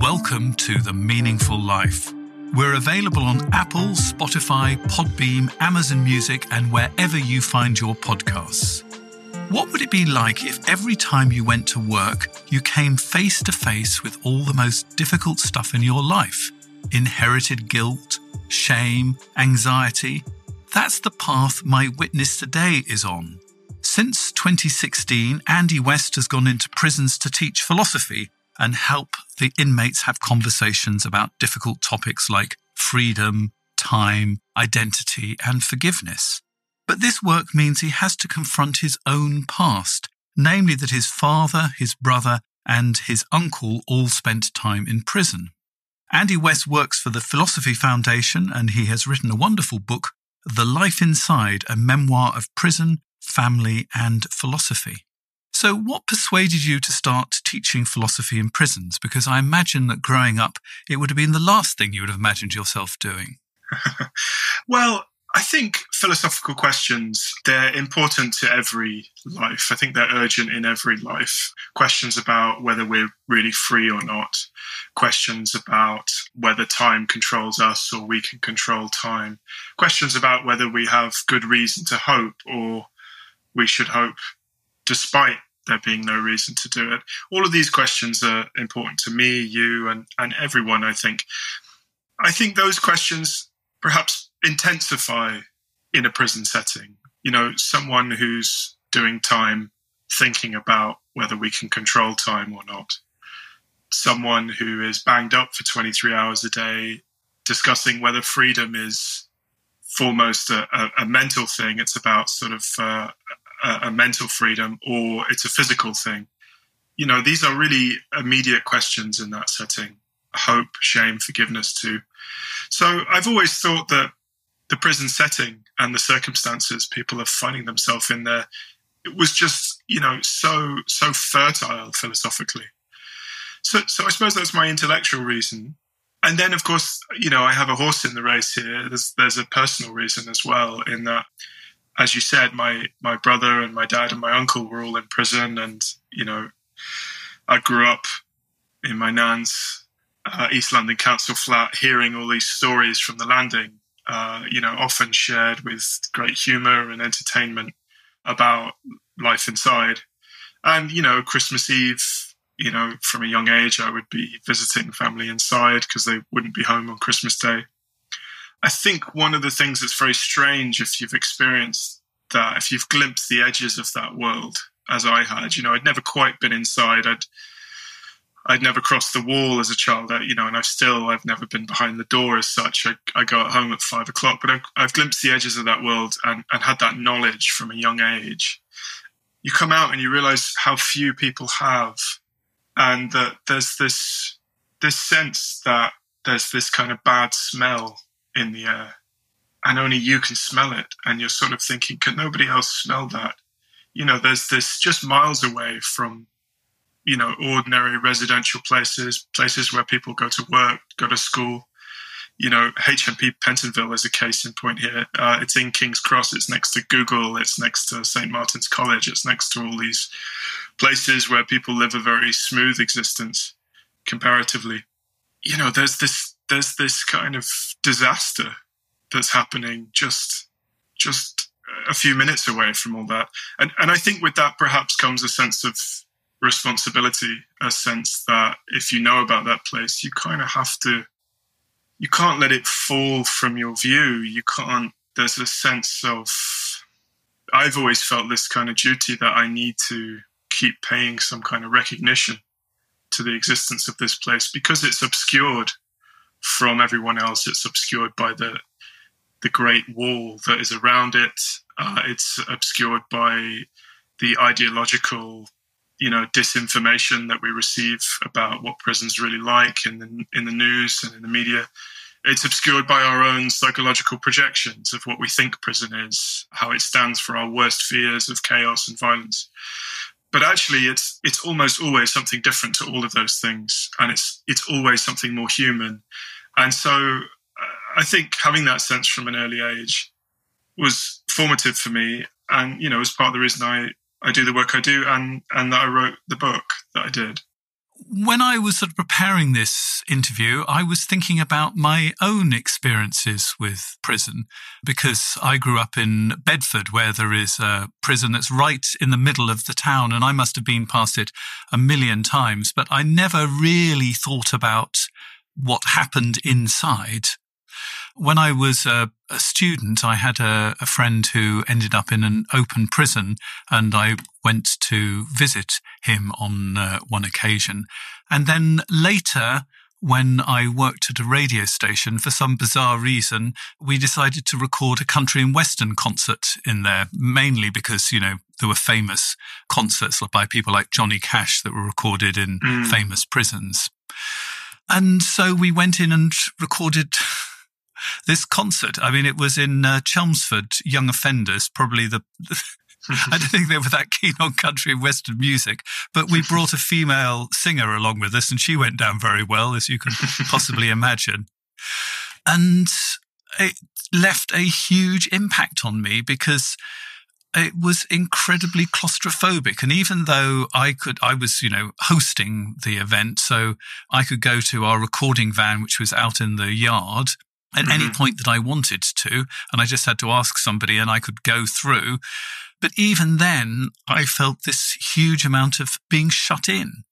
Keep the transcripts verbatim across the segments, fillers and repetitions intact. Welcome to The Meaningful Life. We're available on Apple, Spotify, Podbeam, Amazon Music, and wherever you find your podcasts. What would it be like if every time you went to work, you came face to face with all the most difficult stuff in your life? Inherited guilt, shame, anxiety. That's the path my witness today is on. Since twenty sixteen, Andy West has gone into prisons to teach philosophy and help the inmates have conversations about difficult topics like freedom, time, identity, and forgiveness. But this work means he has to confront his own past, namely that his father, his brother, and his uncle all spent time in prison. Andy West works for the Philosophy Foundation, and he has written a wonderful book, The Life Inside, a memoir of prison, family, and philosophy. So what persuaded you to start teaching philosophy in prisons? Because I imagine that growing up, it would have been the last thing you would have imagined yourself doing. Well, I think philosophical questions, they're important to every life. I think they're urgent in every life. Questions about whether we're really free or not. Questions about whether time controls us or we can control time. Questions about whether we have good reason to hope or we should hope despite there being no reason to do it. All of these questions are important to me, you, and, and everyone, I think. I think those questions perhaps intensify in a prison setting. You know, someone who's doing time thinking about whether we can control time or not. Someone who is banged up for twenty-three hours a day discussing whether freedom is foremost a, a, a mental thing. It's about sort of... Uh, a mental freedom, or it's a physical thing. You know, these are really immediate questions in that setting. Hope, shame, forgiveness too. So I've always thought that the prison setting and the circumstances people are finding themselves in there, it was just, you know, so so fertile philosophically. So, so I suppose that's my intellectual reason. And then, of course, you know, I have a horse in the race here. There's, there's a personal reason as well in that, as you said, my, my brother and my dad and my uncle were all in prison. And, you know, I grew up in my nan's uh, East London council flat hearing all these stories from the landing, uh, you know, often shared with great humour and entertainment about life inside. And, you know, Christmas Eve, you know, from a young age, I would be visiting family inside because they wouldn't be home on Christmas Day. I think one of the things that's very strange if you've experienced that, if you've glimpsed the edges of that world, as I had, you know, I'd never quite been inside. I'd I'd never crossed the wall as a child, you know, and I've still, I've never been behind the door as such. I, I go at home at five o'clock, but I've, I've glimpsed the edges of that world and, and had that knowledge from a young age. You come out and you realize how few people have, and that there's this this sense that there's this kind of bad smell in the air, and only you can smell it. And you're sort of thinking, can nobody else smell that? You know, there's this just miles away from, you know, ordinary residential places, places where people go to work, go to school. You know, H M P Pentonville is a case in point here. Uh, it's in King's Cross. It's next to Google. It's next to Saint Martin's College. It's next to all these places where people live a very smooth existence comparatively. You know, there's this, there's this kind of disaster that's happening just just a few minutes away from all that. And and I think with that perhaps comes a sense of responsibility, a sense that if you know about that place, you kind of have to, you can't let it fall from your view. You can't, there's a sense of, I've always felt this kind of duty that I need to keep paying some kind of recognition to the existence of this place because it's obscured from everyone else. It's obscured by the the great wall that is around it. Uh, it's obscured by the ideological you know, disinformation that we receive about what prison's really like in the, in the news and in the media. It's obscured by our own psychological projections of what we think prison is, how it stands for our worst fears of chaos and violence. But actually, it's it's almost always something different to all of those things, and it's it's always something more human. And so I think having that sense from an early age was formative for me, and, you know, was part of the reason I, I do the work I do and, and that I wrote the book that I did. When I was sort of preparing this interview, I was thinking about my own experiences with prison, because I grew up in Bedford, where there is a prison that's right in the middle of the town, and I must have been past it a million times, but I never really thought about what happened inside. When I was a, a student, I had a, a friend who ended up in an open prison, and I went to visit him on uh, one occasion. And then later, when I worked at a radio station, for some bizarre reason, we decided to record a country and western concert in there, mainly because, you know, there were famous concerts by people like Johnny Cash that were recorded in mm. famous prisons. And so we went in and recorded this concert. I mean, it was in uh, Chelmsford Young Offenders, probably the, the I don't think they were that keen on country and western music, but we brought a female singer along with us, and she went down very well, as you can possibly imagine. And it left a huge impact on me, because it was incredibly claustrophobic. And even though I could, I was, you know, hosting the event, so I could go to our recording van, which was out in the yard, at any point that I wanted to, and I just had to ask somebody and I could go through. But even then, I felt this huge amount of being shut in.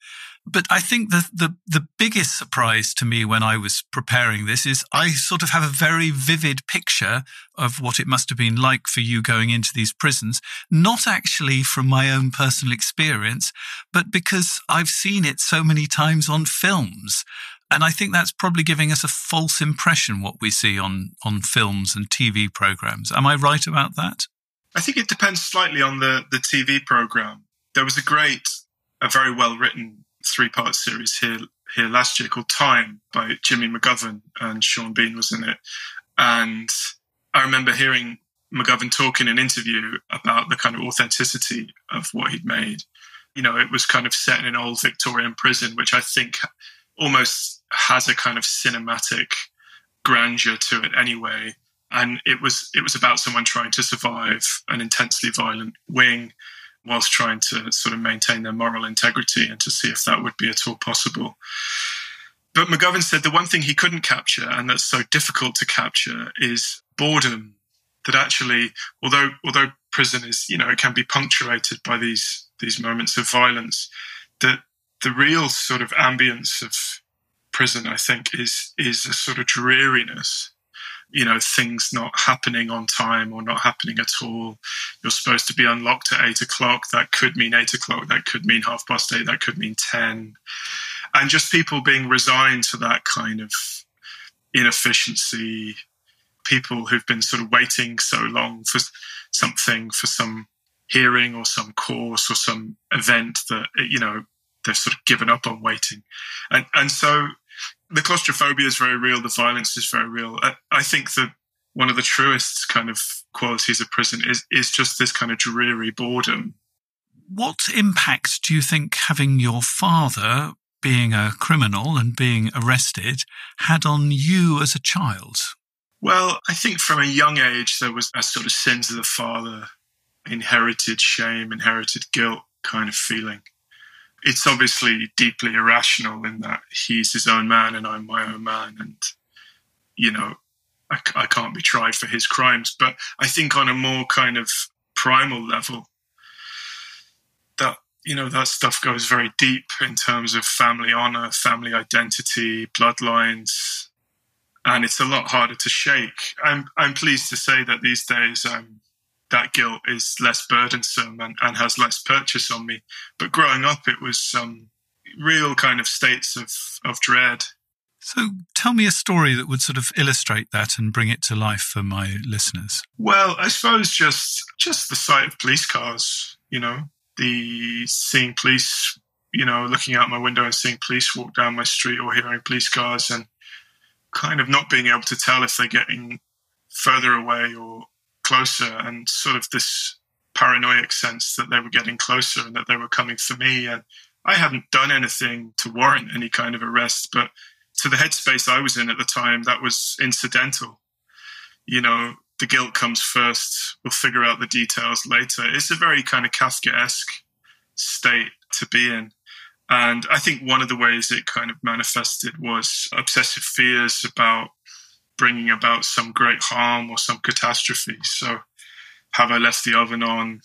But I think the, the, the biggest surprise to me when I was preparing this is I sort of have a very vivid picture of what it must have been like for you going into these prisons, not actually from my own personal experience, but because I've seen it so many times on films. And I think that's probably giving us a false impression, what we see on, on films and T V programs. Am I right about that? I think it depends slightly on the, the T V program. There was a great, a very well-written three-part series here here last year called Time by Jimmy McGovern, and Sean Bean was in it. And I remember hearing McGovern talk in an interview about the kind of authenticity of what he'd made. You know, it was kind of set in an old Victorian prison, which I think almost has a kind of cinematic grandeur to it anyway. And it was it was about someone trying to survive an intensely violent wing whilst trying to sort of maintain their moral integrity and to see if that would be at all possible. But McGovern said the one thing he couldn't capture, and that's so difficult to capture, is boredom. That actually, although although prison is, you know, it can be punctuated by these these moments of violence, that the real sort of ambience of prison, I think, is is a sort of dreariness, you know, things not happening on time or not happening at all. You're supposed to be unlocked at eight o'clock. That could mean eight o'clock. That could mean half past eight. That could mean ten. And just people being resigned to that kind of inefficiency, people who've been sort of waiting so long for something, for some hearing or some course or some event that, you know, they've sort of given up on waiting. And and so the claustrophobia is very real. The violence is very real. I, I think that one of the truest kind of qualities of prison is, is just this kind of dreary boredom. What impact do you think having your father being a criminal and being arrested had on you as a child? Well, I think from a young age, there was a sort of sins of the father, inherited shame, inherited guilt kind of feeling. It's obviously deeply irrational in that he's his own man and I'm my own man, and, you know, I, I can't be tried for his crimes. But I think on a more kind of primal level, that, you know, that stuff goes very deep in terms of family honor, family identity, bloodlines, and it's a lot harder to shake. I'm I'm pleased to say that these days I'm that guilt is less burdensome and, and has less purchase on me. But growing up, it was um, real kind of states of, of dread. So tell me a story that would sort of illustrate that and bring it to life for my listeners. Well, I suppose just just the sight of police cars, you know, the seeing police, you know, looking out my window and seeing police walk down my street or hearing police cars and kind of not being able to tell if they're getting further away or closer, and sort of this paranoid sense that they were getting closer and that they were coming for me. And I hadn't done anything to warrant any kind of arrest, but to the headspace I was in at the time, that was incidental. You know, the guilt comes first, we'll figure out the details later. It's a very kind of Kafkaesque state to be in. And I think one of the ways it kind of manifested was obsessive fears about bringing about some great harm or some catastrophe. So have I left the oven on?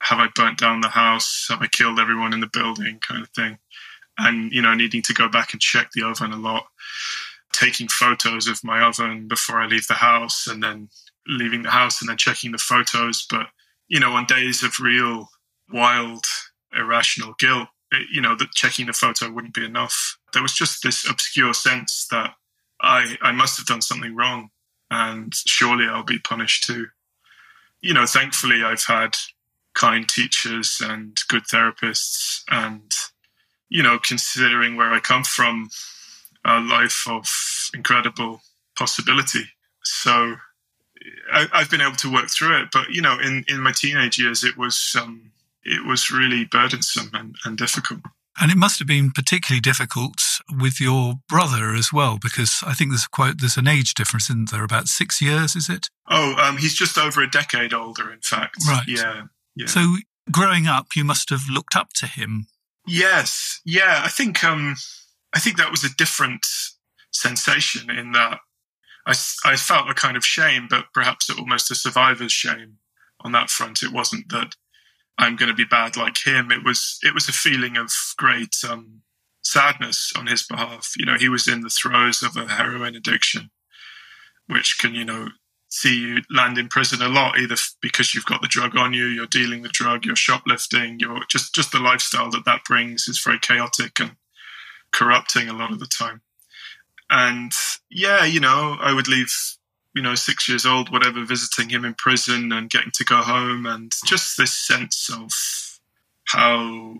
Have I burnt down the house? Have I killed everyone in the building, kind of thing? And, you know, needing to go back and check the oven a lot, taking photos of my oven before I leave the house, and then leaving the house and then checking the photos. But, you know, on days of real, wild, irrational guilt, it, you know, that checking the photo wouldn't be enough. There was just this obscure sense that I, I must have done something wrong and surely I'll be punished too. You know, thankfully I've had kind teachers and good therapists, and, you know, considering where I come from, a life of incredible possibility. So I, I've been able to work through it. But, you know, in, in my teenage years, it was um, it was really burdensome and, and difficult. And it must have been particularly difficult with your brother as well, because I think there's a quote, there's an age difference, isn't there? About six years, is it? Oh, um, he's just over a decade older, in fact. Right. Yeah, yeah. So growing up, you must have looked up to him. Yes. Yeah. I think um, I think that was a different sensation in that I, I felt a kind of shame, but perhaps almost a survivor's shame on that front. It wasn't that I'm going to be bad like him. It was it was a feeling of great um, sadness on his behalf. You know, he was in the throes of a heroin addiction, which can, you know, see you land in prison a lot, either because you've got the drug on you, you're dealing the drug, you're shoplifting, you're just, just the lifestyle that that brings is very chaotic and corrupting a lot of the time. And yeah, you know, I would leave, you know, six years old, whatever, visiting him in prison and getting to go home, and just this sense of how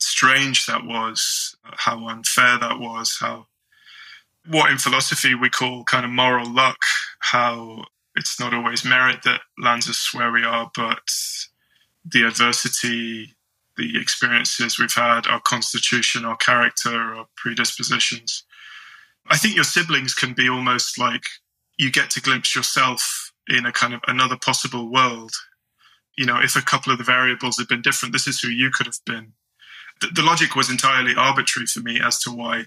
strange that was, how unfair that was, how what in philosophy we call kind of moral luck, how it's not always merit that lands us where we are, but the adversity, the experiences we've had, our constitution, our character, our predispositions. I think your siblings can be almost like you get to glimpse yourself in a kind of another possible world. You know, if a couple of the variables had been different, this is who you could have been. The, the logic was entirely arbitrary for me as to why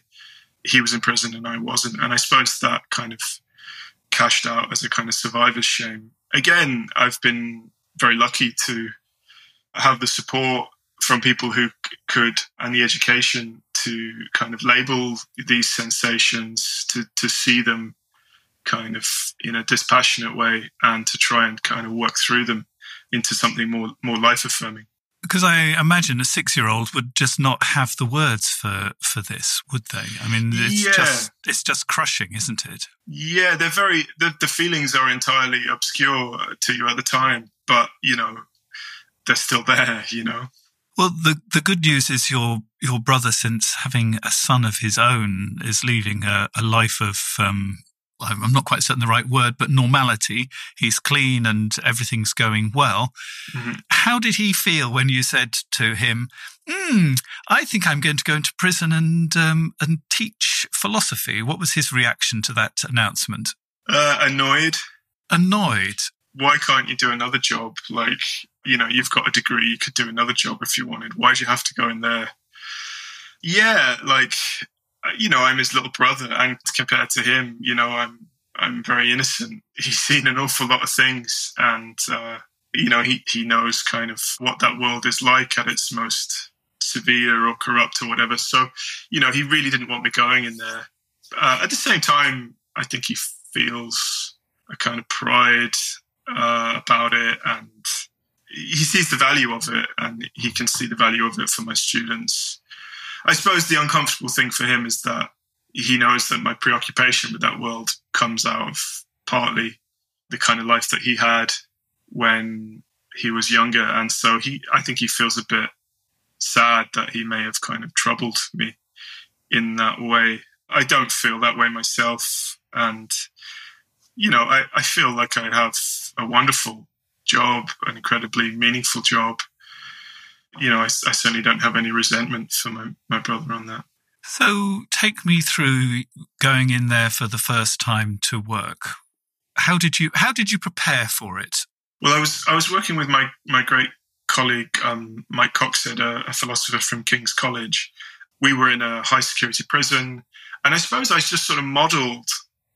he was in prison and I wasn't. And I suppose that kind of cashed out as a kind of survivor's shame. Again, I've been very lucky to have the support from people who could, and the education to kind of label these sensations, to, to see them kind of in a dispassionate way and to try and kind of work through them into something more, more life-affirming. Because I imagine a six-year-old would just not have the words for, for this, would they? I mean, it's yeah. just it's just crushing, isn't it? Yeah, they're very the, the feelings are entirely obscure to you at the time, but you know, they're still there. You know. Well, the the good news is your your brother, since having a son of his own, is leading a, a life of um, I'm not quite certain the right word, but normality. He's clean and everything's going well. Mm-hmm. How did he feel when you said to him, mm, I think I'm going to go into prison and um, and teach philosophy? What was his reaction to that announcement? Uh, annoyed. Annoyed? Why can't you do another job? Like, you know, you've got a degree, you could do another job if you wanted. Why do you have to go in there? Yeah, like... You know, I'm his little brother, and compared to him, you know, I'm I'm very innocent. He's seen an awful lot of things, and uh, you know, he he knows kind of what that world is like at its most severe or corrupt or whatever. So, you know, he really didn't want me going in there. Uh, at the same time, I think he feels a kind of pride uh, about it, and he sees the value of it, and he can see the value of it for my students. I suppose the uncomfortable thing for him is that he knows that my preoccupation with that world comes out of partly the kind of life that he had when he was younger. And so he, I think he feels a bit sad that he may have kind of troubled me in that way. I don't feel that way myself. And, you know, I, I feel like I have a wonderful job, an incredibly meaningful job. You know, I, I certainly don't have any resentment for my, my brother on that. So take me through going in there for the first time to work. How did you how did you prepare for it? Well, I was I was working with my, my great colleague, um, Mike Coxhead, a, a philosopher from King's College. We were in a high security prison. And I suppose I just sort of modelled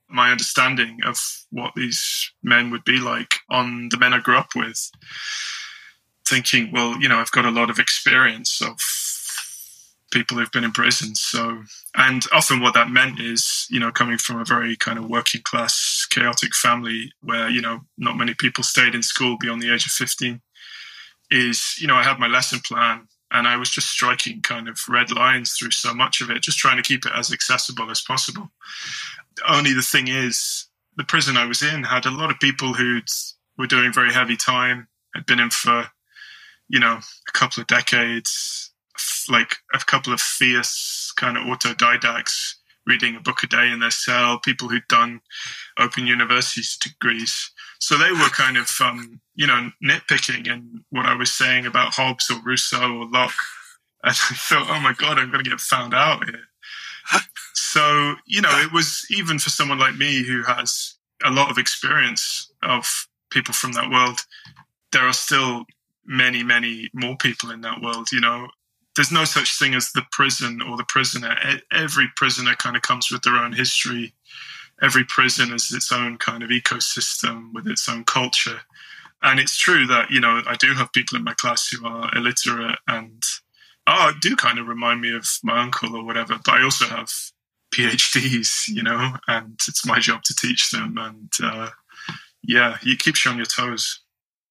my understanding of what these men would be like on the men I grew up with, thinking, well, you know, I've got a lot of experience of people who've been in prison. So, and often what that meant is, you know, coming from a very kind of working class, chaotic family where, you know, not many people stayed in school beyond the age of fifteen, is, you know, I had my lesson plan. And I was just striking kind of red lines through so much of it, just trying to keep it as accessible as possible. Only the thing is, the prison I was in had a lot of people who were doing very heavy time, had been in for, you know, a couple of decades, like a couple of fierce kind of autodidacts reading a book a day in their cell, people who'd done open university degrees. So they were kind of, um, you know, nitpicking in what I was saying about Hobbes or Rousseau or Locke. And I thought, oh, my God, I'm going to get found out here. So, you know, it was even for someone like me who has a lot of experience of people from that world, there are still many, many more people in that world, you know. There's no such thing as the prison or the prisoner. Every prisoner kind of comes with their own history. Every prison has its own kind of ecosystem with its own culture. And it's true that, you know, I do have people in my class who are illiterate and oh, do kind of remind me of my uncle or whatever. But I also have P H Ds, you know, and it's my job to teach them. And uh, yeah, you keep you on your toes.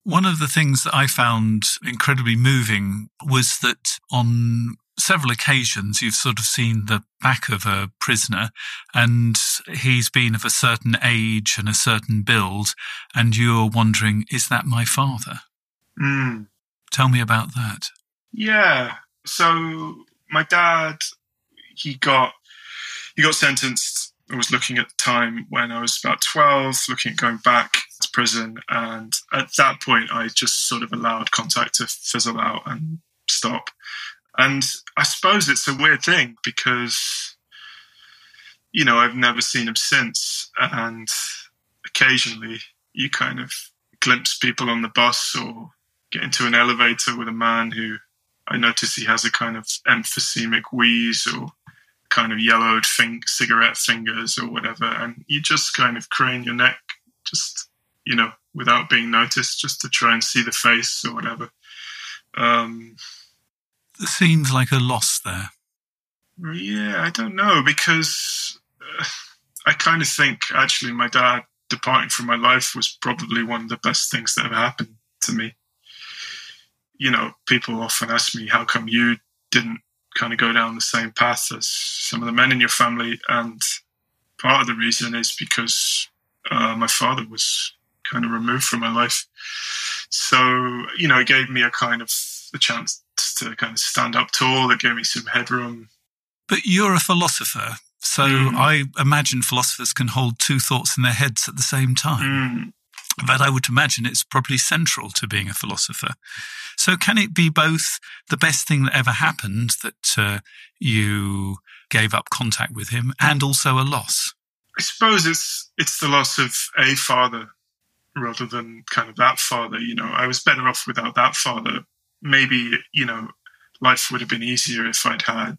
One of the things that I found incredibly moving was that on several occasions you've sort of seen the back of a prisoner and he's been of a certain age and a certain build and you're wondering, is that my father? Mm. Tell me about that. Yeah. So my dad, he got he got sentenced. I was looking at the time when I was about twelve, looking at going back to prison, and at that point I just sort of allowed contact to fizzle out and stop. And I suppose it's a weird thing because, you know, I've never seen him since. And occasionally you kind of glimpse people on the bus or get into an elevator with a man who I notice he has a kind of emphysemic wheeze or kind of yellowed fing- cigarette fingers or whatever. And you just kind of crane your neck just, you know, without being noticed, just to try and see the face or whatever. Um It seems like a loss there. Yeah, I don't know, because uh, I kind of think actually my dad departing from my life was probably one of the best things that ever happened to me. You know, people often ask me, how come you didn't kind of go down the same path as some of the men in your family? And part of the reason is because uh, my father was kind of removed from my life. So, you know, it gave me a kind of a chance to kind of stand up tall. That gave me some headroom. But you're a philosopher, so mm. I imagine philosophers can hold two thoughts in their heads at the same time. Mm. But I would imagine it's probably central to being a philosopher. So can it be both the best thing that ever happened, that uh, you gave up contact with him, and also a loss? I suppose it's it's the loss of a father rather than kind of that father. You know, I was better off without that father. Maybe, you know, life would have been easier if I'd had,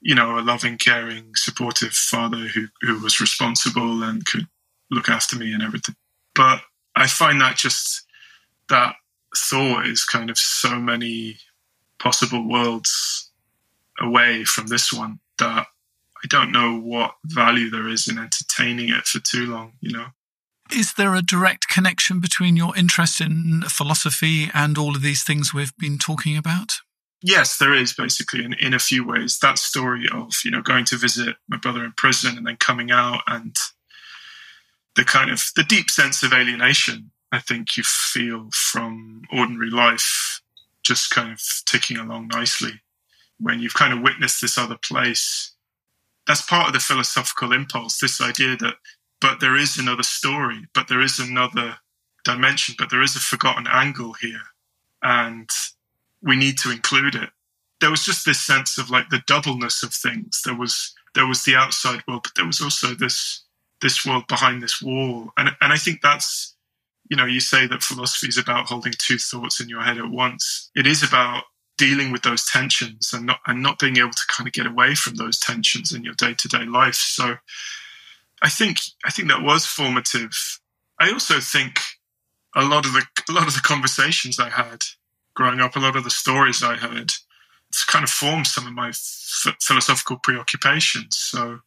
you know, a loving, caring, supportive father who, who was responsible and could look after me and everything. But I find that just that thought is kind of so many possible worlds away from this one that I don't know what value there is in entertaining it for too long, you know. Is there a direct connection between your interest in philosophy and all of these things we've been talking about? Yes, there is, basically, in, in a few ways. That story of, you know, going to visit my brother in prison and then coming out and the kind of the deep sense of alienation I think you feel from ordinary life just kind of ticking along nicely. When you've kind of witnessed this other place, that's part of the philosophical impulse, this idea that, but there is another story, but there is another dimension, but there is a forgotten angle here, and we need to include it. There was just this sense of like the doubleness of things. There was there was the outside world, but there was also this this world behind this wall. And and I think that's, you know, you say that philosophy is about holding two thoughts in your head at once. It is about dealing with those tensions and not and not being able to kind of get away from those tensions in your day-to-day life. So I think I think that was formative. I also think a lot of the a lot of the conversations I had growing up, a lot of the stories I heard, it's kind of formed some of my f- philosophical preoccupations. So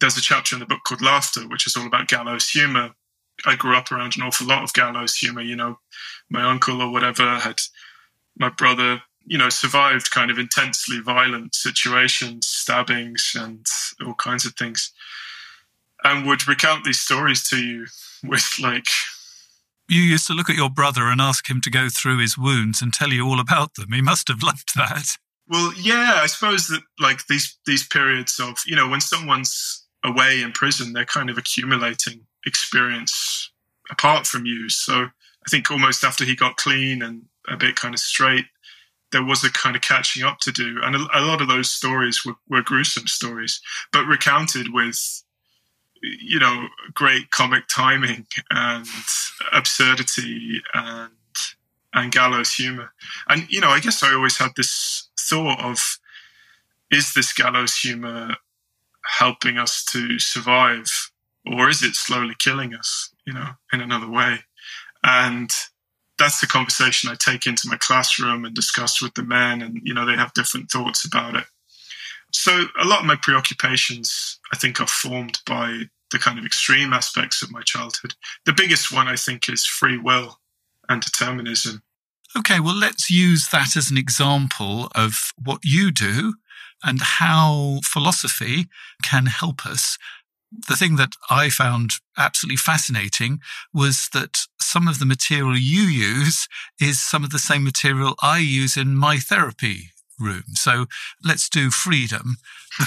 there's a chapter in the book called Laughter, which is all about gallows humor. I grew up around an awful lot of gallows humor. You know, my uncle or whatever had, my brother, you know, survived kind of intensely violent situations, stabbings and all kinds of things, and would recount these stories to you with like... You used to look at your brother and ask him to go through his wounds and tell you all about them. He must have loved that. Well, yeah, I suppose that like these these periods of, you know, when someone's away in prison, they're kind of accumulating experience apart from you. So I think almost after he got clean and a bit kind of straight, there was a kind of catching up to do. And a, a lot of those stories were, were gruesome stories, but recounted with, you know, great comic timing and absurdity and and gallows humor. And, you know, I guess I always had this thought of, is this gallows humor helping us to survive, or is it slowly killing us, you know, in another way? And that's the conversation I take into my classroom and discuss with the men, and, you know, they have different thoughts about it. So a lot of my preoccupations, I think, are formed by the kind of extreme aspects of my childhood. The biggest one, I think, is free will and determinism. Okay, well, let's use that as an example of what you do and how philosophy can help us. The thing that I found absolutely fascinating was that some of the material you use is some of the same material I use in my therapy room. So let's do freedom.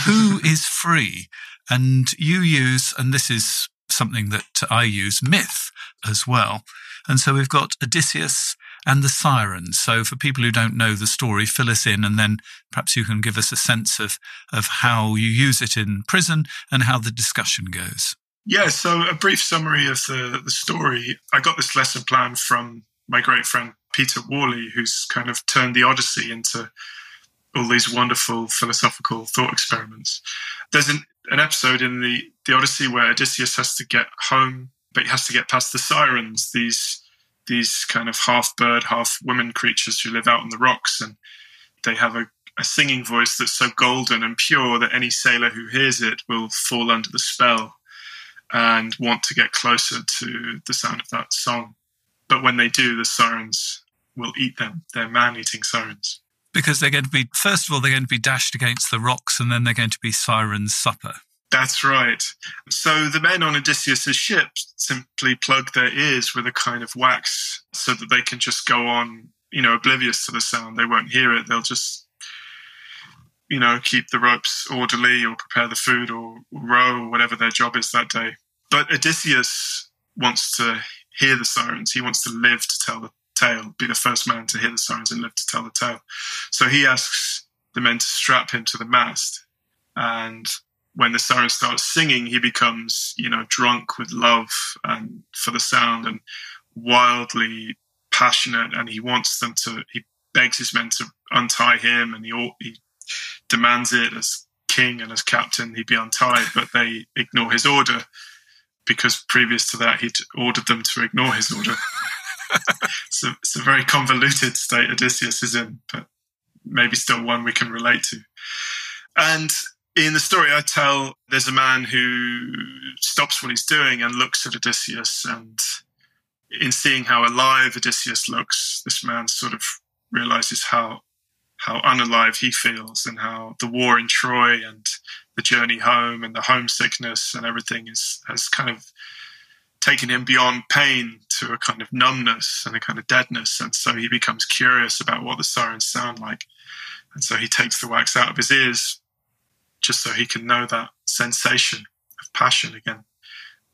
Who is free? And you use, and this is something that I use, myth as well. And so we've got Odysseus and the Sirens. So for people who don't know the story, fill us in, and then perhaps you can give us a sense of, of how you use it in prison and how the discussion goes. Yeah, so a brief summary of the, the story. I got this lesson plan from my great friend Peter Worley, who's kind of turned the Odyssey into all these wonderful philosophical thought experiments. There's an, an episode in the, the Odyssey where Odysseus has to get home, but he has to get past the Sirens, these, these kind of half-bird, half-woman creatures who live out on the rocks, and they have a, a singing voice that's so golden and pure that any sailor who hears it will fall under the spell and want to get closer to the sound of that song. But when they do, the Sirens will eat them. They're man-eating Sirens. Because they're going to be, first of all, they're going to be dashed against the rocks, and then they're going to be Sirens' supper. That's right. So the men on Odysseus' ship simply plug their ears with a kind of wax so that they can just go on, you know, oblivious to the sound. They won't hear it. They'll just, you know, keep the ropes orderly or prepare the food or row or whatever their job is that day. But Odysseus wants to hear the Sirens. He wants to live to tell the tale, be the first man to hear the Sirens and live to tell the tale. So he asks the men to strap him to the mast, and when the Siren starts singing, he becomes, you know, drunk with love and for the sound and wildly passionate, and he wants them to, he begs his men to untie him, and he, he demands it as king and as captain he be untied, but they ignore his order because previous to that he'd ordered them to ignore his order. So it's a very convoluted state Odysseus is in, but maybe still one we can relate to. And in the story I tell, there's a man who stops what he's doing and looks at Odysseus, and in seeing how alive Odysseus looks, this man sort of realizes how how unalive he feels, and how the war in Troy and the journey home and the homesickness and everything is has kind of taken him beyond pain to a kind of numbness and a kind of deadness. And so he becomes curious about what the sirens sound like. And so he takes the wax out of his ears just so he can know that sensation of passion again.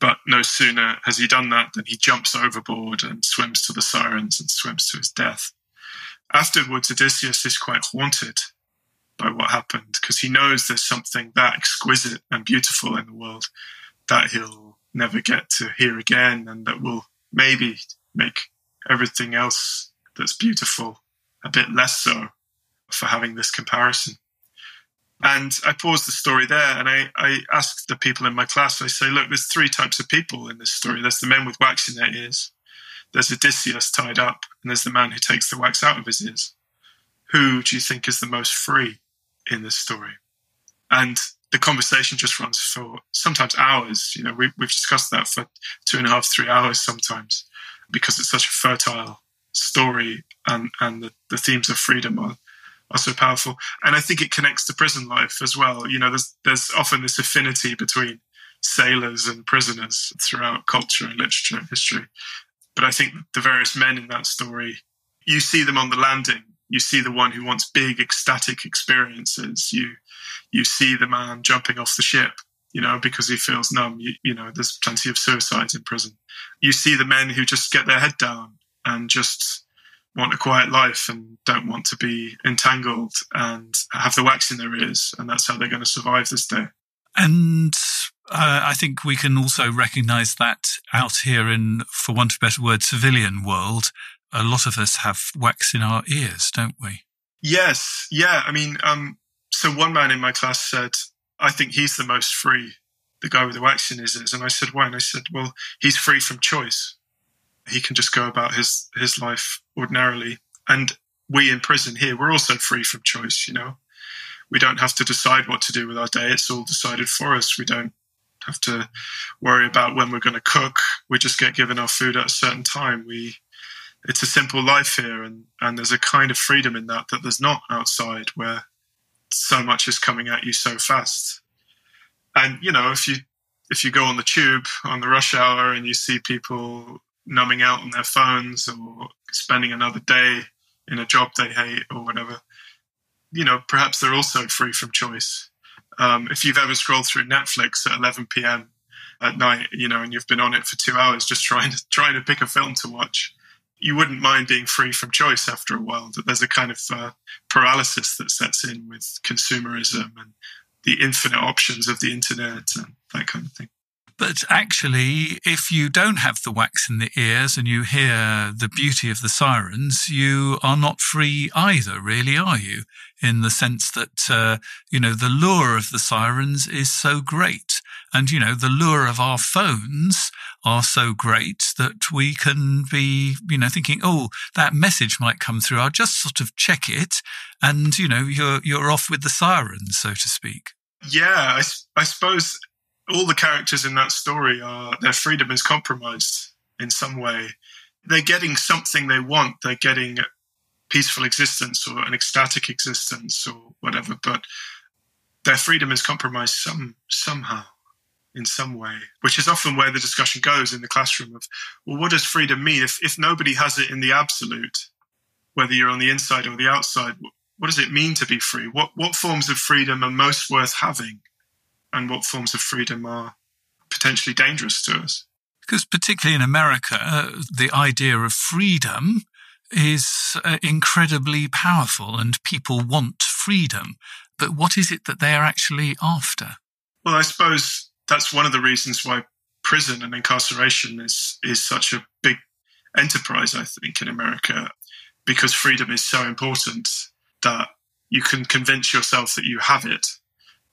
But no sooner has he done that than he jumps overboard and swims to the sirens and swims to his death. Afterwards, Odysseus is quite haunted by what happened because he knows there's something that exquisite and beautiful in the world that he'll never get to hear again, and that will maybe make everything else that's beautiful a bit less so for having this comparison. And I paused the story there and I, I asked the people in my class, I say, look, there's three types of people in this story. There's the men with wax in their ears, there's Odysseus tied up, and there's the man who takes the wax out of his ears. Who do you think is the most free in this story? And the conversation just runs for sometimes hours. You know, we, we've discussed that for two and a half, three hours sometimes because it's such a fertile story and, and the, the themes of freedom are are so powerful. And I think it connects to prison life as well. You know, there's there's often this affinity between sailors and prisoners throughout culture and literature and history. But I think the various men in that story, you see them on the landing. You see the one who wants big, ecstatic experiences. You you see the man jumping off the ship, you know, because he feels numb. You, you know, there's plenty of suicides in prison. You see the men who just get their head down and just want a quiet life and don't want to be entangled and have the wax in their ears, and that's how they're going to survive this day. And uh, I think we can also recognise that out here in, for want of a better word, civilian world, a lot of us have wax in our ears, don't we? Yes, yeah. I mean, um, so one man in my class said, I think he's the most free, the guy with the wax in his ears. And I said, why? And I said, well, he's free from choice. He can just go about his, his life ordinarily. And we in prison here, we're also free from choice, you know. We don't have to decide what to do with our day. It's all decided for us. We don't have to worry about when we're going to cook. We just get given our food at a certain time. We It's a simple life here, and, and there's a kind of freedom in that that there's not outside where so much is coming at you so fast. And, you know, if you if you go on the tube on the rush hour and you see people numbing out on their phones or spending another day in a job they hate or whatever, you know, perhaps they're also free from choice. Um, if you've ever scrolled through Netflix at eleven p.m. at night, you know, and you've been on it for two hours just trying to trying to pick a film to watch, you wouldn't mind being free from choice after a while. That there's a kind of uh, paralysis that sets in with consumerism and the infinite options of the internet and that kind of thing. But actually, if you don't have the wax in the ears and you hear the beauty of the sirens, you are not free either, really, are you? In the sense that, uh, you know, the lure of the sirens is so great. And, you know, the lure of our phones are so great that we can be, you know, thinking, oh, that message might come through. I'll just sort of check it. And, you know, you're, you're off with the sirens, so to speak. Yeah, I, I suppose all the characters in that story are, their freedom is compromised in some way. They're getting something they want. They're getting peaceful existence or an ecstatic existence or whatever, but their freedom is compromised some somehow in some way, which is often where the discussion goes in the classroom of, well, what does freedom mean? If, if nobody has it in the absolute, whether you're on the inside or the outside, what does it mean to be free? What, what forms of freedom are most worth having? And what forms of freedom are potentially dangerous to us? Because particularly in America, uh, the idea of freedom is uh, incredibly powerful and people want freedom. But what is it that they are actually after? Well, I suppose that's one of the reasons why prison and incarceration is, is such a big enterprise, I think, in America, because freedom is so important that you can convince yourself that you have it.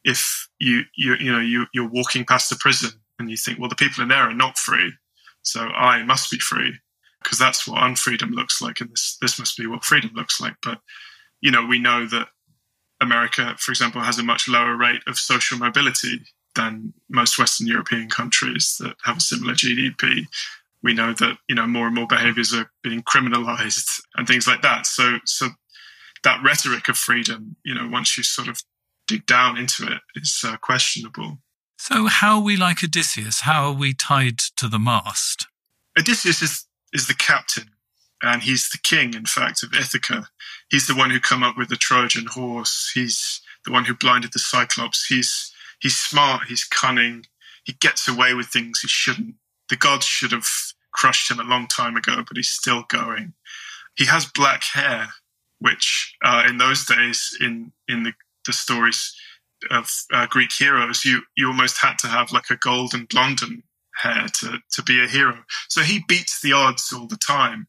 If you you you know you you're walking past the prison and you think, well, the people in there are not free, so I must be free because that's what unfreedom looks like, and this this must be what freedom looks like. But you know, we know that America, for example, has a much lower rate of social mobility than most Western European countries that have a similar G D P. We know that, you know, more and more behaviours are being criminalised and things like that. So so that rhetoric of freedom, you know, once you sort of dig down into it, is uh, questionable. So how are we like Odysseus? How are we tied to the mast? Odysseus is is the captain, and he's the king, in fact, of Ithaca. He's the one who come up with the Trojan horse. He's the one who blinded the Cyclops. He's he's smart. He's cunning. He gets away with things he shouldn't. The gods should have crushed him a long time ago, but he's still going. He has black hair, which uh, in those days, in in the, the stories of uh, Greek heroes, you you almost had to have like a golden blonde hair to to be a hero. So he beats the odds all the time,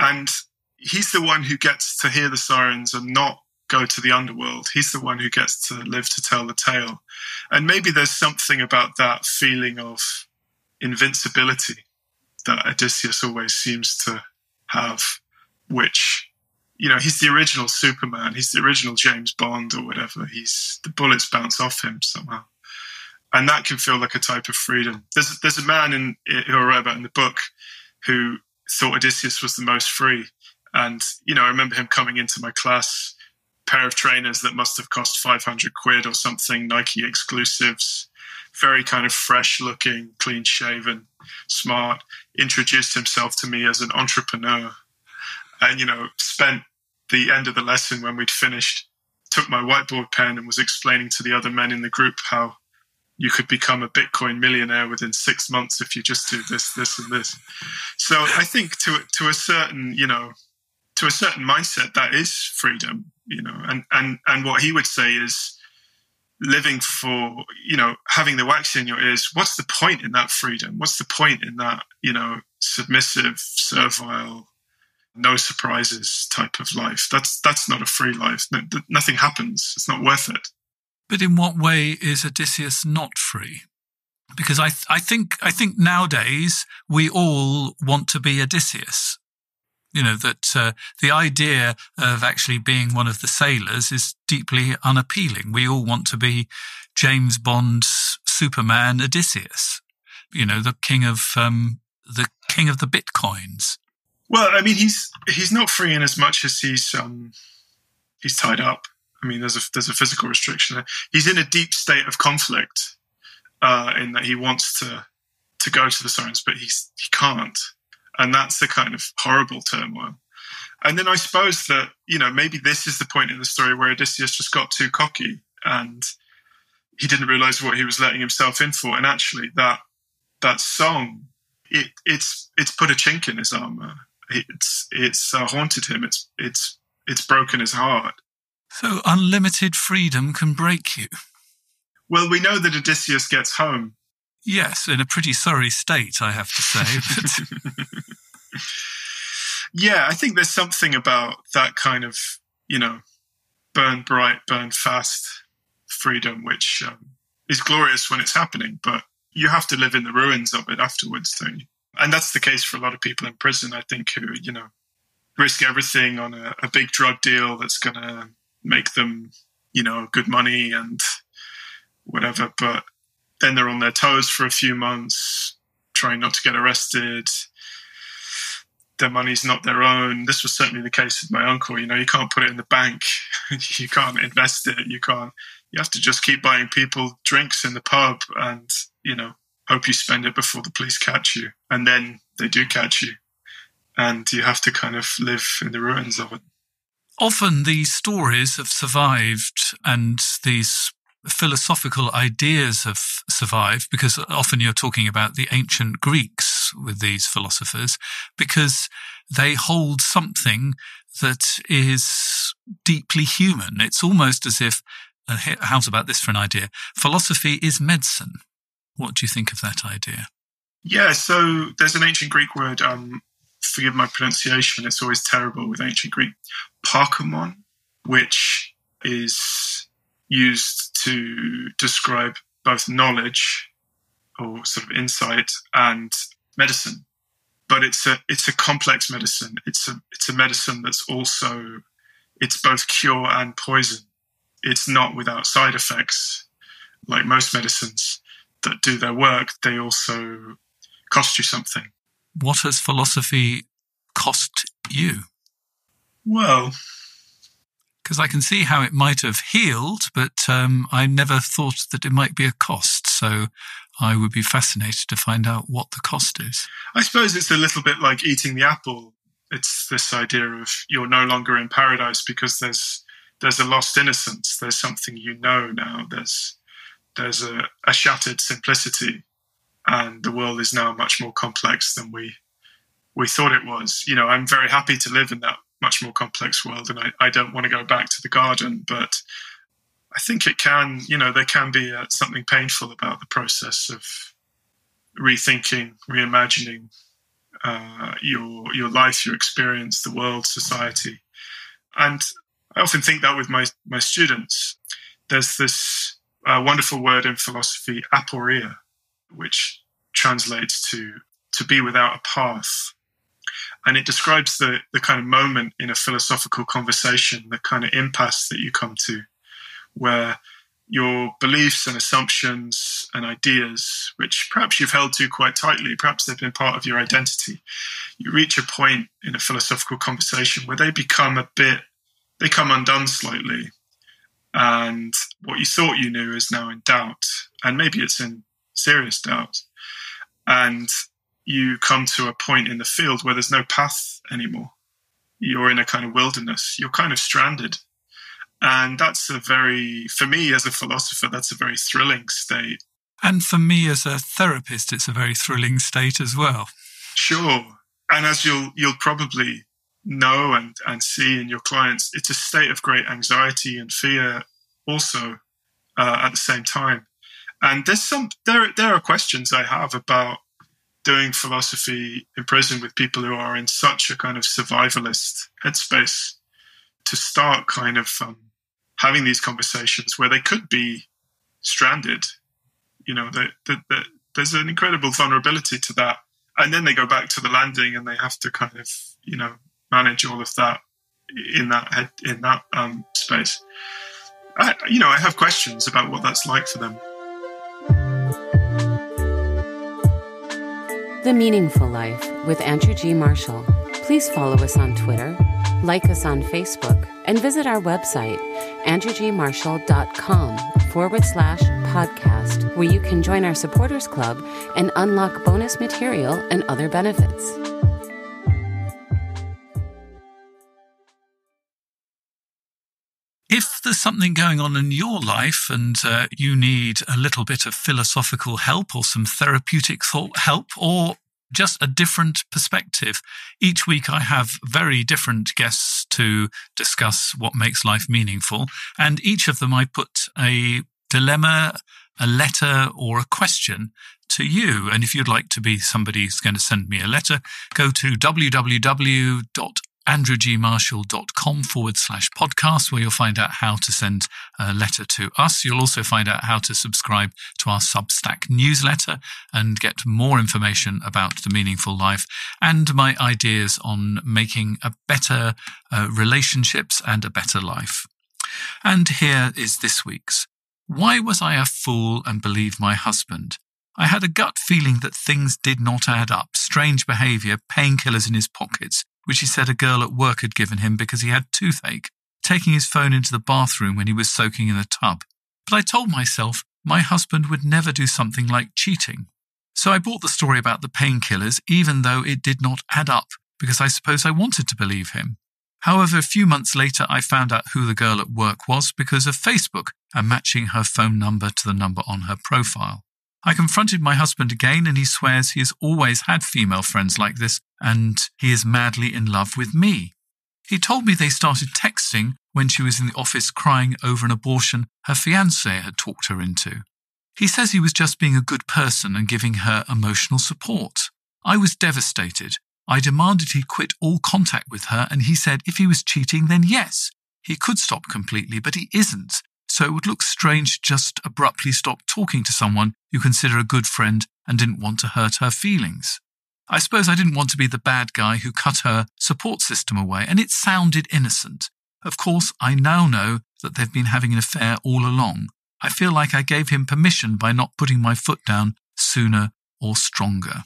and he's the one who gets to hear the sirens and not go to the underworld. He's the one who gets to live to tell the tale. And maybe there's something about that feeling of invincibility that Odysseus always seems to have, which, you know, he's the original Superman. He's the original James Bond or whatever. He's the bullets bounce off him somehow. And that can feel like a type of freedom. There's, there's a man in, who I wrote about in the book who thought Odysseus was the most free. And, you know, I remember him coming into my class, pair of trainers that must have cost five hundred quid or something, Nike exclusives, very kind of fresh looking, clean shaven, smart, introduced himself to me as an entrepreneur. And, you know, spent the end of the lesson when we'd finished, took my whiteboard pen and was explaining to the other men in the group how you could become a Bitcoin millionaire within six months if you just do this, this, and this. So I think to to a certain, you know, to a certain mindset, that is freedom, you know. And and and what he would say is living for, you know, having the wax in your ears. What's the point in that freedom? What's the point in that, you know, submissive, servile, no surprises type of life? That's that's not a free life. No, nothing happens. It's not worth it. But in what way is Odysseus not free? Because I th- I think I think nowadays we all want to be Odysseus. You know, that uh, the idea of actually being one of the sailors is deeply unappealing. We all want to be James Bond's Superman Odysseus. You know, the king of um, the king of the bitcoins. Well, I mean, he's he's not free in as much as he's um, he's tied up. I mean, there's a there's a physical restriction there. He's in a deep state of conflict uh, in that he wants to to go to the sirens, but he's he can't, and that's the kind of horrible turmoil. And then I suppose that, you know, maybe this is the point in the story where Odysseus just got too cocky and he didn't realize what he was letting himself in for. And actually, that that song, it it's it's put a chink in his armor. It's it's uh, haunted him. It's it's it's broken his heart. So unlimited freedom can break you. Well, we know that Odysseus gets home. Yes, in a pretty sorry state, I have to say. But... yeah, I think there's something about that kind of, you know, burn bright, burn fast freedom, which um, is glorious when it's happening, but you have to live in the ruins of it afterwards, don't you? And that's the case for a lot of people in prison, I think, who, you know, risk everything on a, a big drug deal that's going to make them, you know, good money and whatever. But then they're on their toes for a few months, trying not to get arrested. Their money's not their own. This was certainly the case with my uncle. You know, you can't put it in the bank. You can't invest it. You can't. You have to just keep buying people drinks in the pub and, you know, hope you spend it before the police catch you. And then they do catch you. And you have to kind of live in the ruins of it. Often these stories have survived and these philosophical ideas have survived, because often you're talking about the ancient Greeks with these philosophers, because they hold something that is deeply human. It's almost as if, uh, how's about this for an idea? Philosophy is medicine. What do you think of that idea? Yeah, so there's an ancient Greek word, um, forgive my pronunciation, it's always terrible with ancient Greek, parkamon, which is used to describe both knowledge or sort of insight and medicine. But it's a it's a complex medicine. It's a it's a medicine that's also, it's both cure and poison. It's not without side effects, like most medicines that do their work, they also cost you something. What has philosophy cost you? Well, because I can see how it might have healed, but um, I never thought that it might be a cost. So I would be fascinated to find out what the cost is. I suppose it's a little bit like eating the apple. It's this idea of you're no longer in paradise because there's there's a lost innocence. There's something you know now. There's there's a, a shattered simplicity, and the world is now much more complex than we we thought it was. You know, I'm very happy to live in that much more complex world, and I, I don't want to go back to the garden, but I think it can, you know, there can be uh, something painful about the process of rethinking, reimagining uh, your your life, your experience, the world, society. And I often think that with my, my students. There's this uh, wonderful word in philosophy, aporia, which translates to to be without a path. And it describes the, the kind of moment in a philosophical conversation, the kind of impasse that you come to, where your beliefs and assumptions and ideas, which perhaps you've held to quite tightly, perhaps they've been part of your identity, you reach a point in a philosophical conversation where they become a bit, they come undone slightly. And what you thought you knew is now in doubt. And maybe it's in serious doubt. And you come to a point in the field where there's no path anymore. You're in a kind of wilderness. You're kind of stranded. And that's a very, for me as a philosopher, that's a very thrilling state. And for me as a therapist, it's a very thrilling state as well. Sure. And as you'll you'll probably know and, and see in your clients, it's a state of great anxiety and fear also uh, at the same time. And there's some there there are questions I have about doing philosophy in prison with people who are in such a kind of survivalist headspace, to start kind of um, having these conversations where they could be stranded. You know, they, they, they, there's an incredible vulnerability to that. And then they go back to the landing and they have to kind of, you know, manage all of that in that head, in that um, space. I, you know, I have questions about what that's like for them. The Meaningful Life with Andrew G. Marshall. Please follow us on Twitter, like us on Facebook, and visit our website, andrewgmarshall.com forward slash podcast, where you can join our supporters club and unlock bonus material and other benefits. If there's something going on in your life and uh, you need a little bit of philosophical help or some therapeutic thought help, or just a different perspective. Each week I have very different guests to discuss what makes life meaningful, and each of them I put a dilemma, a letter, or a question to you. And if you'd like to be somebody who's going to send me a letter, go to www.andrewgmarshall.com forward slash podcast, where you'll find out how to send a letter to us. You'll also find out how to subscribe to our Substack newsletter and get more information about The Meaningful Life and my ideas on making a better uh, relationships and a better life. And here is this week's. Why was I a fool and believed my husband? I had a gut feeling that things did not add up. Strange behaviour, painkillers in his pockets, which he said a girl at work had given him because he had toothache, taking his phone into the bathroom when he was soaking in the tub. But I told myself my husband would never do something like cheating. So I bought the story about the painkillers, even though it did not add up, because I suppose I wanted to believe him. However, a few months later, I found out who the girl at work was because of Facebook and matching her phone number to the number on her profile. I confronted my husband again, and he swears he has always had female friends like this, and he is madly in love with me. He told me they started texting when she was in the office crying over an abortion her fiancé had talked her into. He says he was just being a good person and giving her emotional support. I was devastated. I demanded he quit all contact with her, and he said if he was cheating, then yes, he could stop completely, but he isn't. So it would look strange to just abruptly stop talking to someone you consider a good friend and didn't want to hurt her feelings. I suppose I didn't want to be the bad guy who cut her support system away, and it sounded innocent. Of course, I now know that they've been having an affair all along. I feel like I gave him permission by not putting my foot down sooner or stronger.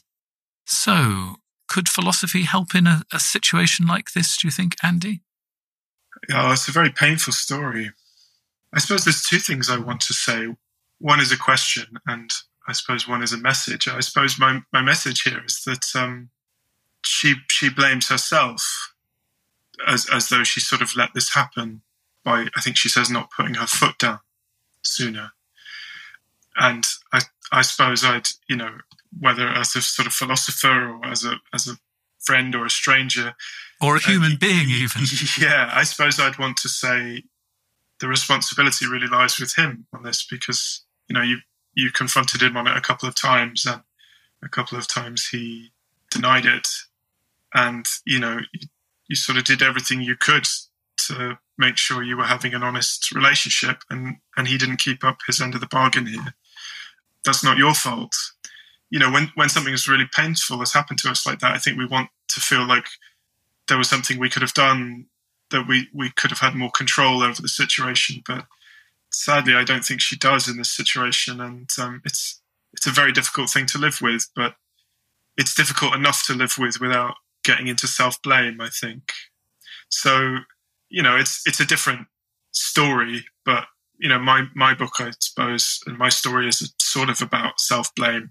So, could philosophy help in a, a situation like this, do you think, Andy? Oh, it's a very painful story. I suppose there's two things I want to say. One is a question, and I suppose one is a message. I suppose my, my message here is that um, she she blames herself as as though she sort of let this happen by, I think she says, not putting her foot down sooner. And I I suppose I'd, you know, whether as a sort of philosopher or as a as a friend or a stranger. Or a human uh, being even. Yeah, I suppose I'd want to say the responsibility really lies with him on this, because, you know, you you confronted him on it a couple of times, and a couple of times he denied it. And, you know, you, you sort of did everything you could to make sure you were having an honest relationship, and, and he didn't keep up his end of the bargain here. That's not your fault. You know, when, when something is really painful has happened to us like that, I think we want to feel like there was something we could have done, that we, we could have had more control over the situation. But sadly, I don't think she does in this situation. And um, it's it's a very difficult thing to live with, but it's difficult enough to live with without getting into self-blame, I think. So, you know, it's it's a different story, but, you know, my, my book, I suppose, and my story is sort of about self-blame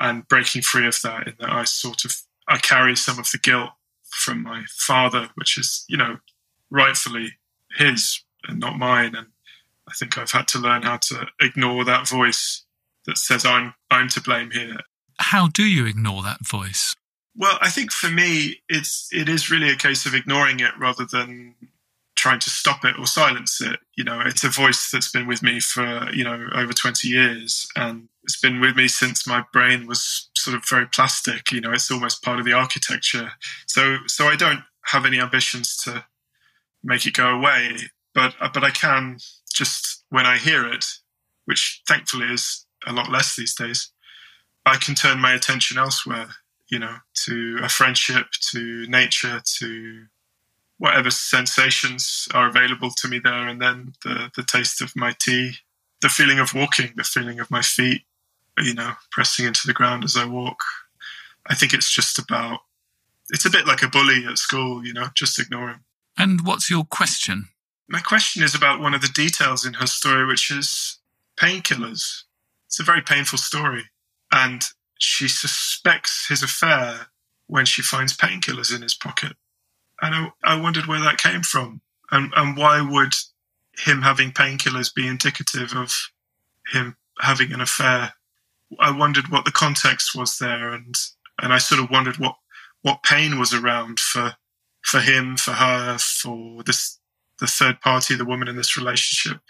and breaking free of that, in that I sort of, I carry some of the guilt from my father, which is, you know, rightfully his and not mine. And I think I've had to learn how to ignore that voice that says I'm I'm to blame here. How do you ignore that voice? Well, I think for me, it's it is really a case of ignoring it rather than trying to stop it or silence it. You know, it's a voice that's been with me for, you know, over twenty years, and it's been with me since my brain was sort of very plastic. You know, it's almost part of the architecture. So, so I don't have any ambitions to make it go away, but but I can just, when I hear it, which thankfully is a lot less these days, I can turn my attention elsewhere. You know, to a friendship, to nature, to whatever sensations are available to me there and then, the, the taste of my tea, the feeling of walking, the feeling of my feet, you know, pressing into the ground as I walk. I think it's just about, it's a bit like a bully at school, you know, just ignore him. And what's your question? My question is about one of the details in her story, which is painkillers. It's a very painful story. And she suspects his affair when she finds painkillers in his pocket. And I, I wondered where that came from, and, and why would him having painkillers be indicative of him having an affair? I wondered what the context was there, and and I sort of wondered what, what pain was around for for him, for her, for this the third party, the woman in this relationship,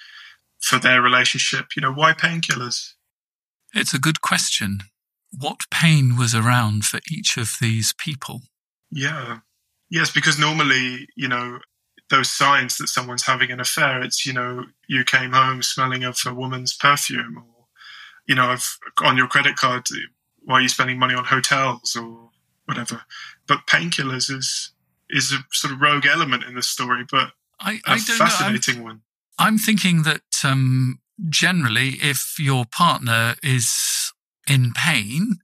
for their relationship. You know, why painkillers? It's a good question. What pain was around for each of these people? Yeah. Yes, because normally, you know, those signs that someone's having an affair, it's, you know, you came home smelling of a woman's perfume, or, you know, I've, on your credit card, why are you spending money on hotels or whatever? But painkillers is is a sort of rogue element in this story, but I, I a don't fascinating know. I'm, one. I'm thinking that um, generally if your partner is in pain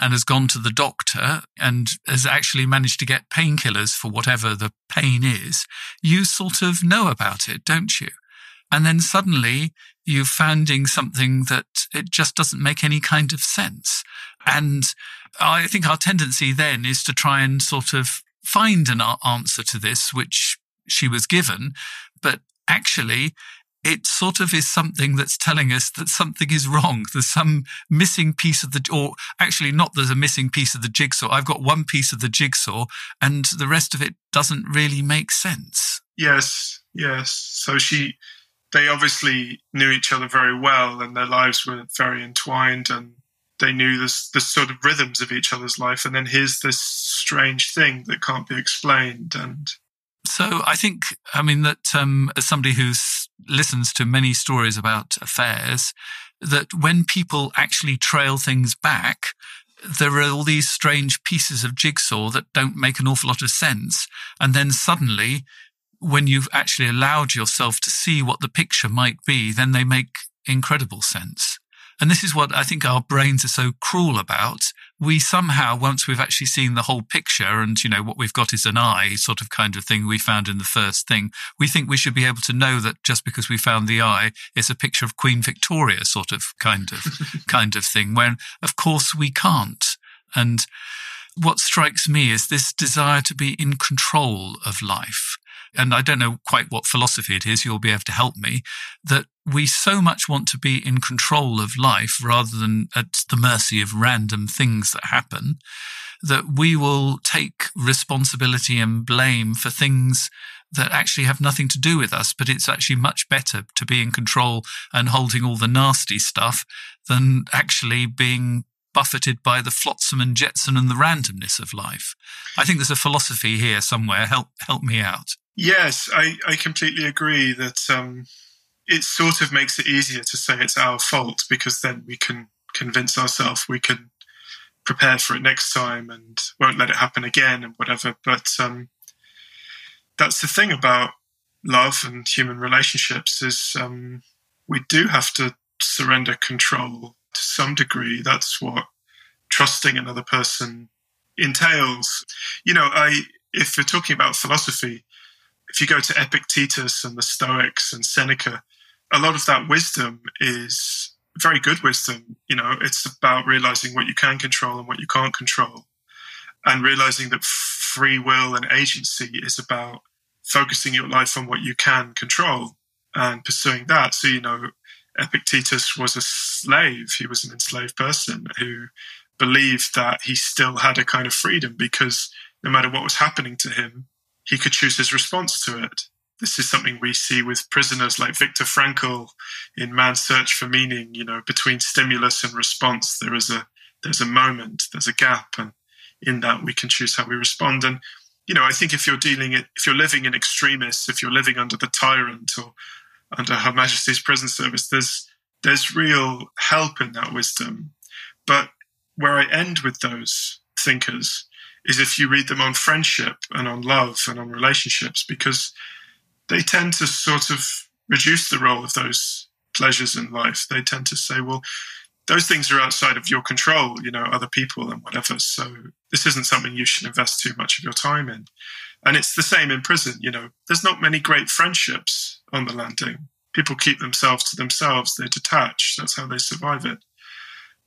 and has gone to the doctor and has actually managed to get painkillers for whatever the pain is, you sort of know about it, don't you? And then suddenly you're finding something that it just doesn't make any kind of sense. And I think our tendency then is to try and sort of find an answer to this, which she was given, but actually it sort of is something that's telling us that something is wrong. There's some missing piece of the, or actually not there's a missing piece of the jigsaw. I've got one piece of the jigsaw and the rest of it doesn't really make sense. Yes, yes. So she, they obviously knew each other very well and their lives were very entwined and they knew this, the sort of rhythms of each other's life. And then here's this strange thing that can't be explained. And so I think, I mean, that um, as somebody who listens to many stories about affairs, that when people actually trail things back, there are all these strange pieces of jigsaw that don't make an awful lot of sense. And then suddenly, when you've actually allowed yourself to see what the picture might be, then they make incredible sense. And this is what I think our brains are so cruel about. We somehow, once we've actually seen the whole picture and, you know, what we've got is an eye sort of kind of thing we found in the first thing, we think we should be able to know that just because we found the eye, it's a picture of Queen Victoria sort of kind of, kind of thing, when of course we can't. And what strikes me is this desire to be in control of life. And I don't know quite what philosophy it is, you'll be able to help me, that we so much want to be in control of life rather than at the mercy of random things that happen, that we will take responsibility and blame for things that actually have nothing to do with us, but it's actually much better to be in control and holding all the nasty stuff than actually being buffeted by the flotsam and jetsam and the randomness of life. I think there's a philosophy here somewhere. Help help me out. Yes, I, I completely agree that um, it sort of makes it easier to say it's our fault, because then we can convince ourselves we can prepare for it next time and won't let it happen again and whatever. But um, that's the thing about love and human relationships is um, we do have to surrender control to some degree. That's what trusting another person entails. You know, I if you're talking about philosophy, if you go to Epictetus and the Stoics and Seneca, a lot of that wisdom is very good wisdom. You know, it's about realizing what you can control and what you can't control, and realizing that free will and agency is about focusing your life on what you can control and pursuing that. So, you know, Epictetus was a slave. He was an enslaved person who believed that he still had a kind of freedom because no matter what was happening to him, he could choose his response to it. This is something we see with prisoners like Viktor Frankl in Man's Search for Meaning. You know, between stimulus and response, there is a there's a moment, there's a gap, and in that we can choose how we respond. And, you know, I think if you're dealing it, if you're living in extremis, if you're living under the tyrant or under Her Majesty's Prison Service, there's there's real help in that wisdom. But where I end with those thinkers is if you read them on friendship and on love and on relationships, because they tend to sort of reduce the role of those pleasures in life. They tend to say, well, those things are outside of your control, you know, other people and whatever. So this isn't something you should invest too much of your time in. And it's the same in prison. You know, there's not many great friendships on the landing. People keep themselves to themselves. They're detached. That's how they survive it.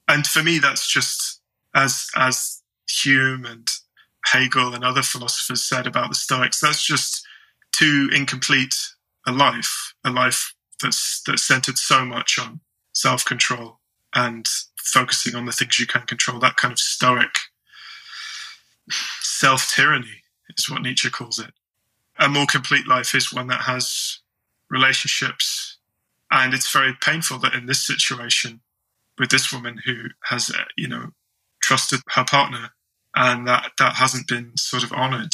And for me, that's just, as as Hume and Hegel and other philosophers said about the Stoics, that's just too incomplete a life, a life that's, that's centered so much on self-control and focusing on the things you can control. That kind of Stoic self-tyranny is what Nietzsche calls it. A more complete life is one that has relationships. And it's very painful that in this situation with this woman who has, you know, trusted her partner, and that, that hasn't been sort of honoured.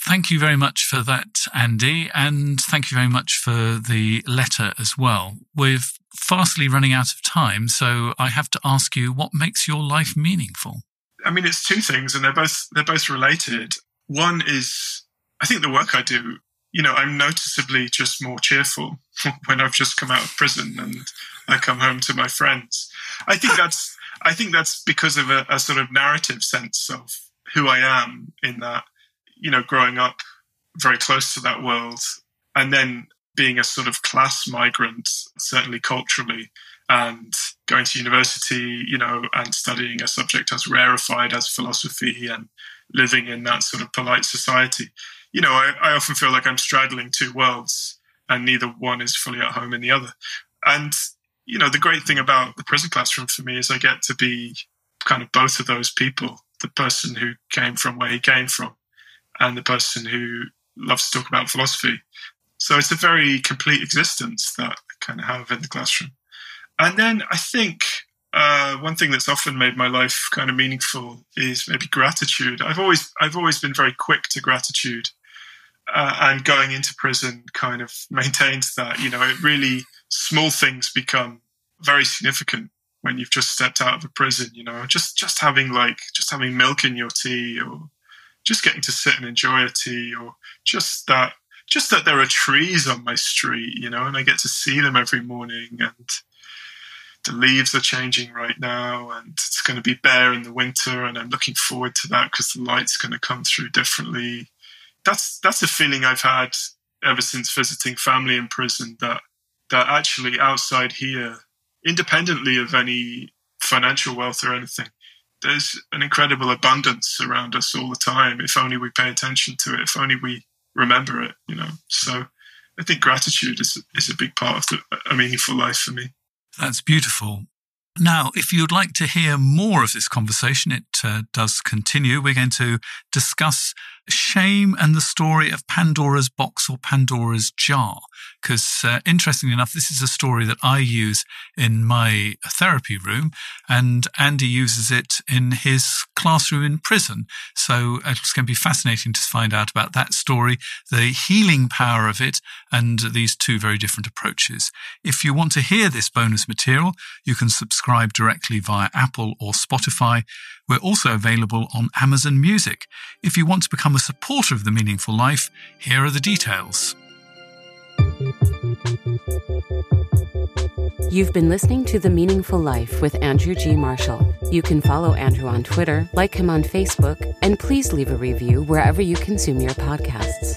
Thank you very much for that, Andy, and thank you very much for the letter as well. We're fastly running out of time, so I have to ask you, what makes your life meaningful? I mean, it's two things, and they're both they're both related. One is, I think, the work I do. You know, I'm noticeably just more cheerful when I've just come out of prison and I come home to my friends. I think that's I think that's because of a, a sort of narrative sense of who I am, in that, you know, growing up very close to that world and then being a sort of class migrant, certainly culturally, and going to university, you know, and studying a subject as rarefied as philosophy and living in that sort of polite society. You know, I, I often feel like I'm straddling two worlds and neither one is fully at home in the other. And, you know, the great thing about the prison classroom for me is I get to be kind of both of those people, the person who came from where he came from and the person who loves to talk about philosophy. So it's a very complete existence that I kind of have in the classroom. And then I think Uh, one thing that's often made my life kind of meaningful is maybe gratitude. I've always I've always been very quick to gratitude, uh, and going into prison kind of maintains that. You know, it really, small things become very significant when you've just stepped out of a prison. You know, just just having like just having milk in your tea, or just getting to sit and enjoy a tea, or just that just that there are trees on my street. You know, and I get to see them every morning, and the leaves are changing right now and it's going to be bare in the winter, and I'm looking forward to that because the light's going to come through differently. That's that's a feeling I've had ever since visiting family in prison, that that actually outside here, independently of any financial wealth or anything, there's an incredible abundance around us all the time, if only we pay attention to it, if only we remember it, you know. So I think gratitude is is a big part of the, a meaningful life for me. That's beautiful. Now, if you'd like to hear more of this conversation, it uh, does continue. We're going to discuss shame and the story of Pandora's box or Pandora's jar, because uh, interestingly enough, this is a story that I use in my therapy room, and Andy uses it in his classroom in prison. So it's going to be fascinating to find out about that story, the healing power of it, and these two very different approaches. If you want to hear this bonus material, you can subscribe Subscribe directly via Apple or Spotify. We're also available on Amazon Music. If you want to become a supporter of The Meaningful Life, here are the details. You've been listening to The Meaningful Life with Andrew G. Marshall. You can follow Andrew on Twitter, like him on Facebook, and please leave a review wherever you consume your podcasts.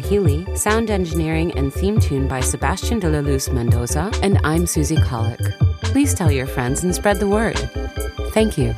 Healy, sound engineering and theme tune by Sebastian de la Luz Mendoza, and I'm Susie Kollick. Please tell your friends and spread the word. Thank you.